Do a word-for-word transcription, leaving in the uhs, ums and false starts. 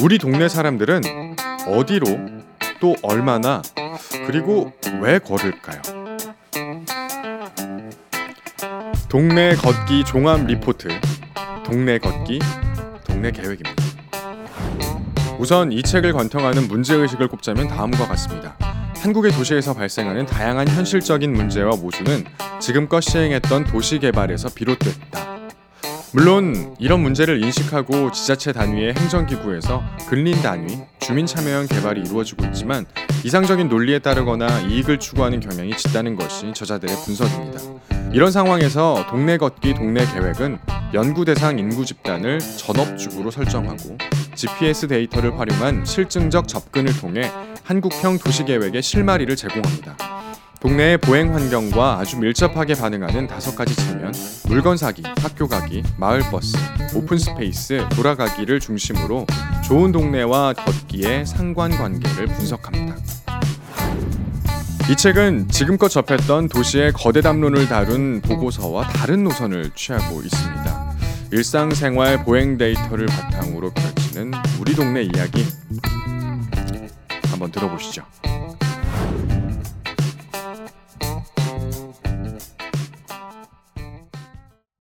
우리 동네 사람들은 어디로 또 얼마나 그리고 왜 걸을까요? 동네 걷기 종합 리포트 동네 걷기 동네 계획입니다. 우선 이 책을 관통하는 문제의식을 꼽자면 다음과 같습니다. 한국의 도시에서 발생하는 다양한 현실적인 문제와 모순은 지금껏 시행했던 도시개발에서 비롯됐다. 물론 이런 문제를 인식하고 지자체 단위의 행정기구에서 근린 단위, 주민참여형 개발이 이루어지고 있지만 이상적인 논리에 따르거나 이익을 추구하는 경향이 짙다는 것이 저자들의 분석입니다. 이런 상황에서 동네 걷기 동네 계획은 연구 대상 인구 집단을 전업주구로 설정하고 지피에스 데이터를 활용한 실증적 접근을 통해 한국형 도시계획의 실마리를 제공합니다. 동네의 보행 환경과 아주 밀접하게 반응하는 다섯 가지 측면, 물건 사기, 학교 가기, 마을버스, 오픈스페이스, 돌아가기를 중심으로 좋은 동네와 걷기의 상관관계를 분석합니다. 이 책은 지금껏 접했던 도시의 거대 담론을 다룬 보고서와 다른 노선을 취하고 있습니다. 일상생활 보행 데이터를 바탕으로 펼치는 우리 동네 이야기 한번 들어보시죠.